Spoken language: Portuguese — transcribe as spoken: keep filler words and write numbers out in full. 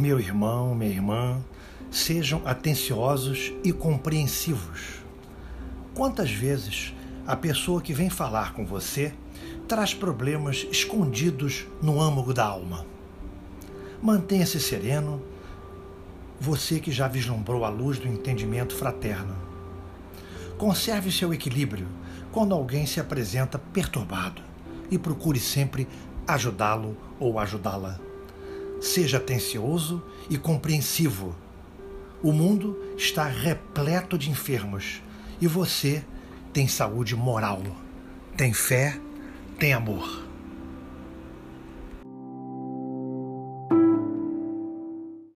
meu irmão, minha irmã, sejam atenciosos e compreensivos. Quantas vezes a pessoa que vem falar com você traz problemas escondidos no âmago da alma? Mantenha-se sereno, você que já vislumbrou a luz do entendimento fraterno. Conserve seu equilíbrio quando alguém se apresenta perturbado e procure sempre ajudá-lo ou ajudá-la. Seja atencioso e compreensivo. O mundo está repleto de enfermos e você tem saúde moral, tem fé, tem amor.